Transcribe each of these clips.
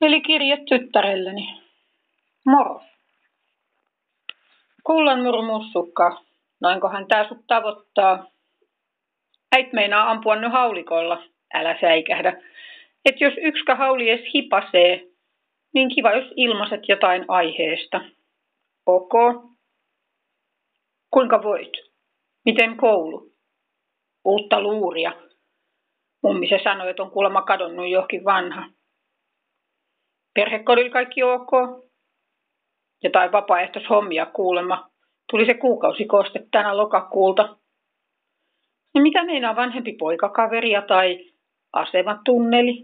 Eli kirje tyttärelleni. Moro. Kullanmurmussukka, noinkohan tää sut tavoittaa? Äit meinaa ampua nyt haulikolla, älä säikähdä. Et jos yksikä hauli ees hipasee, niin kiva jos ilmaset jotain aiheesta. Ok. Kuinka voit? Miten koulu? Uutta luuria. Mummi se sanoi, että on kuulemma kadonnut johonkin vanha. Perhekodilla kaikki ok. Jotain vapaaehtoishommia kuulemma. Tuli se kuukausikoste tänä lokakuulta. Ja mitä meinaa vanhempi poikakaveria tai asematunneli?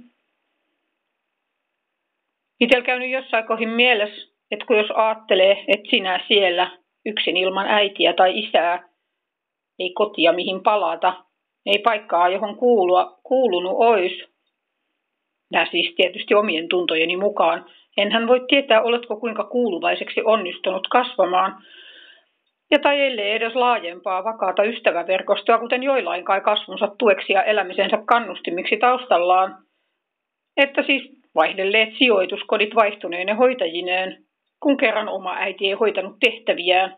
Itellä käynyt jossain kohin mielessä, että kun jos aattelee, että sinä siellä yksin ilman äitiä tai isää, ei kotia mihin palata, ei paikkaa johon kuulunut ois. Nää siis tietysti omien tuntojeni mukaan. Enhän voi tietää, oletko kuinka kuuluvaiseksi onnistunut kasvamaan. Ja tai ellei edes laajempaa vakaata ystäväverkostoa, kuten joillain kai kasvunsa tueksi ja elämisensä kannustimiksi taustallaan. Että siis vaihdelleet sijoituskodit vaihtuneine hoitajineen, kun kerran oma äiti ei hoitanut tehtäviään.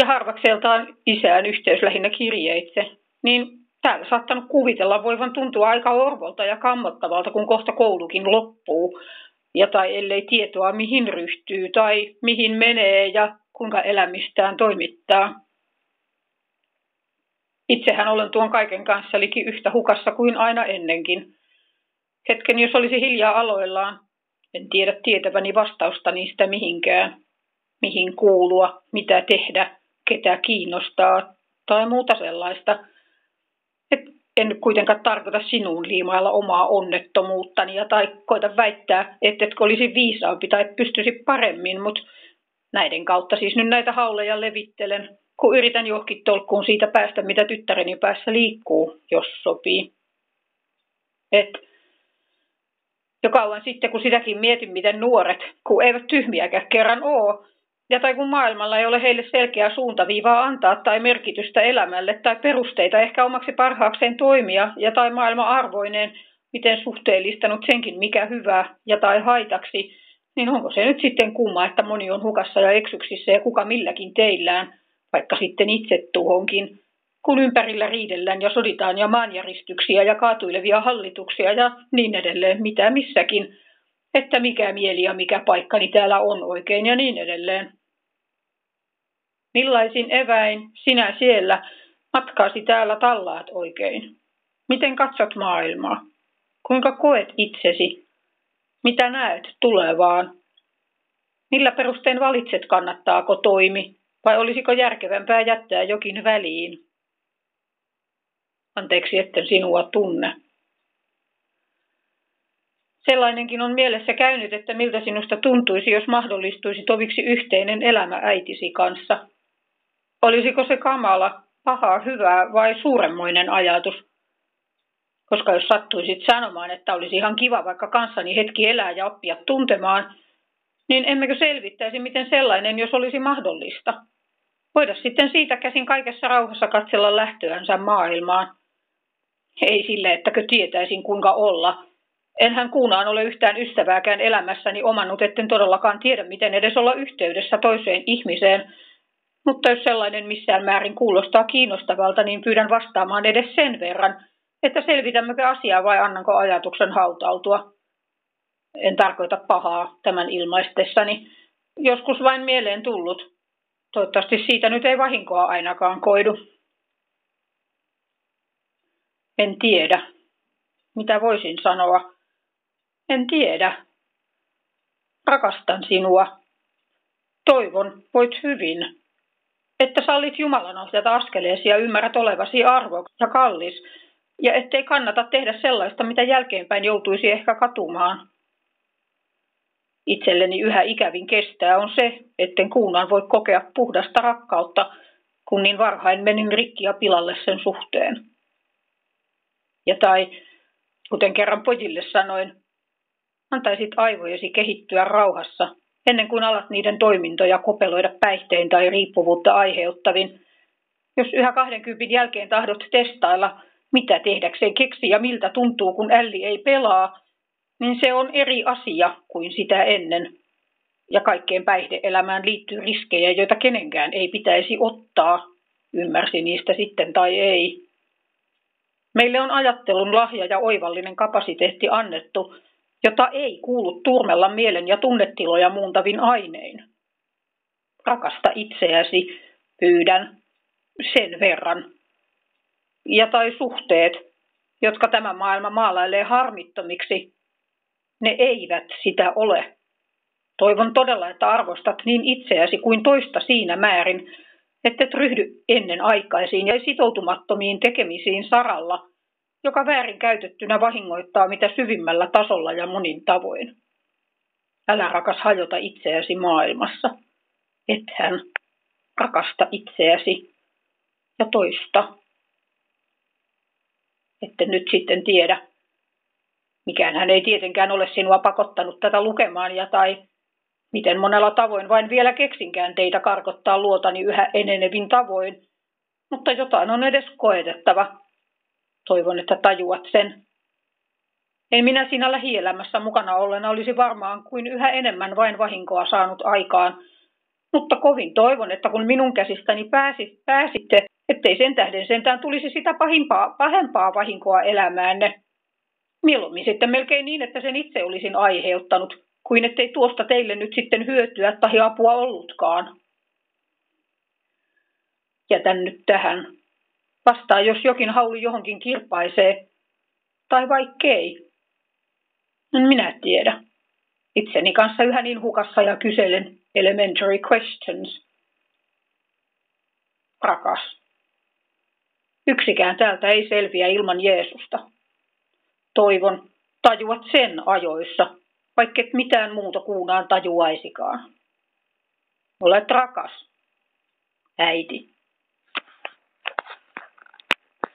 Ja harvakseltaan isään yhteys lähinnä kirjeitse, niin täällä saattanut kuvitella voivan tuntua aika orvolta ja kammottavalta, kun kohta koulukin loppuu. Ja tai ellei tietoa mihin ryhtyy tai mihin menee ja kuinka elämistään toimittaa. Itsehän olen tuon kaiken kanssa liki yhtä hukassa kuin aina ennenkin. Hetken jos olisi hiljaa aloillaan, en tiedä tietäväni vastausta niistä mihinkään. Mihin kuulua, mitä tehdä, ketä kiinnostaa tai muuta sellaista. En kuitenkaan tarkoita sinuun liimailla omaa onnettomuuttani ja tai koita väittää, ettetkö olisi viisaampi tai pystyisi paremmin, mutta näiden kautta siis nyt näitä hauleja levittelen, kun yritän johonkin tolkkuun siitä päästä, mitä tyttäreni päässä liikkuu, jos sopii. Jo kauan sitten, kun sitäkin mietin, miten nuoret, kun eivät tyhmiäkään kerran ole, ja tai kun maailmalla ei ole heille selkeää suuntaviivaa antaa tai merkitystä elämälle tai perusteita ehkä omaksi parhaakseen toimia ja tai maailma arvoineen, miten suhteellistanut senkin mikä hyvä ja tai haitaksi, niin onko se nyt sitten kumma, että moni on hukassa ja eksyksissä ja kuka milläkin teillään, vaikka sitten itse tuhonkin, kun ympärillä riidellään ja soditaan ja maanjäristyksiä ja kaatuilevia hallituksia ja niin edelleen mitä missäkin. Että mikä mieli ja mikä paikkani täällä on oikein ja niin edelleen. Millaisin eväin sinä siellä matkaasi täällä tallaat oikein? Miten katsot maailmaa? Kuinka koet itsesi? Mitä näet tulevaan? Millä perustein valitset kannattaako toimi vai olisiko järkevämpää jättää jokin väliin? Anteeksi, etten sinua tunne. Sellainenkin on mielessä käynyt, että miltä sinusta tuntuisi, jos mahdollistuisi toviksi yhteinen elämä äitisi kanssa. Olisiko se kamala, pahaa, hyvää vai suuremmoinen ajatus? Koska jos sattuisit sanomaan, että olisi ihan kiva vaikka kanssani hetki elää ja oppia tuntemaan, niin emmekö selvittäisi, miten sellainen, jos olisi mahdollista. Voida sitten siitä käsin kaikessa rauhassa katsella lähtöänsä maailmaan. Ei sille, ettäkö tietäisin kuinka olla. Enhän kuunaan ole yhtään ystävääkään elämässäni omannut, etten todellakaan tiedä, miten edes olla yhteydessä toiseen ihmiseen. Mutta jos sellainen missään määrin kuulostaa kiinnostavalta, niin pyydän vastaamaan edes sen verran, että selvitämmekö asiaa vai annanko ajatuksen hautautua. En tarkoita pahaa tämän ilmaistessani. Joskus vain mieleen tullut. Toivottavasti siitä nyt ei vahinkoa ainakaan koidu. En tiedä. Mitä voisin sanoa? En tiedä. Rakastan sinua. Toivon, voit hyvin. Että sallit Jumalan ottaa askeleesi ja ymmärrät olevasi arvokas ja kallis. Ja ettei kannata tehdä sellaista, mitä jälkeenpäin joutuisi ehkä katumaan. Itselleni yhä ikävin kestää on se, etten kuunaan voi kokea puhdasta rakkautta, kun niin varhain menin rikki ja pilalle sen suhteen. Ja tai, kuten kerran pojille sanoin, antaisit aivojesi kehittyä rauhassa, ennen kuin alat niiden toimintoja kopeloida päihteen tai riippuvuutta aiheuttavin. Jos yhä 20 jälkeen tahdot testailla, mitä tehdäkseen keksi ja miltä tuntuu, kun älli ei pelaa, niin se on eri asia kuin sitä ennen. Ja kaikkeen päihdeelämään liittyy riskejä, joita kenenkään ei pitäisi ottaa, ymmärsi niistä sitten tai ei. Meille on ajattelun lahja ja oivallinen kapasiteetti annettu, jota ei kuulu turmella mielen ja tunnetiloja muuntavin ainein. Rakasta itseäsi, pyydän, sen verran. Ja tai suhteet, jotka tämä maailma maalailee harmittomiksi, ne eivät sitä ole. Toivon todella, että arvostat niin itseäsi kuin toista siinä määrin, ettet ryhdy ennenaikaisiin ja sitoutumattomiin tekemisiin saralla, joka väärinkäytettynä vahingoittaa mitä syvimmällä tasolla ja monin tavoin. Älä rakas hajota itseäsi maailmassa. Ethän rakasta itseäsi ja toista. Ette nyt sitten tiedä. Mikäänhän ei tietenkään ole sinua pakottanut tätä lukemaan ja tai miten monella tavoin vain vielä keksinkään teitä karkottaa luotani yhä enenevin tavoin, mutta jotain on edes koetettava. Toivon, että tajuat sen. En minä siinä lähielämässä mukana ollen olisi varmaan kuin yhä enemmän vain vahinkoa saanut aikaan, mutta kovin toivon, että kun minun käsistäni pääsitte, ettei sen tähden sentään tulisi sitä pahempaa vahinkoa elämäänne. Mieluummin sitten melkein niin, että sen itse olisin aiheuttanut, kuin ettei tuosta teille nyt sitten hyötyä tai apua ollutkaan. Jätän nyt tähän. Vastaa, jos jokin hauli johonkin kirpaisee, tai vaikkei. En minä tiedä. Itseni kanssa yhä niin hukassa ja kyselen elementary questions. Rakas. Yksikään täältä ei selviä ilman Jeesusta. Toivon, tajuat sen ajoissa, vaikket mitään muuta kuunaan tajuaisikaan. Olet rakas, äiti.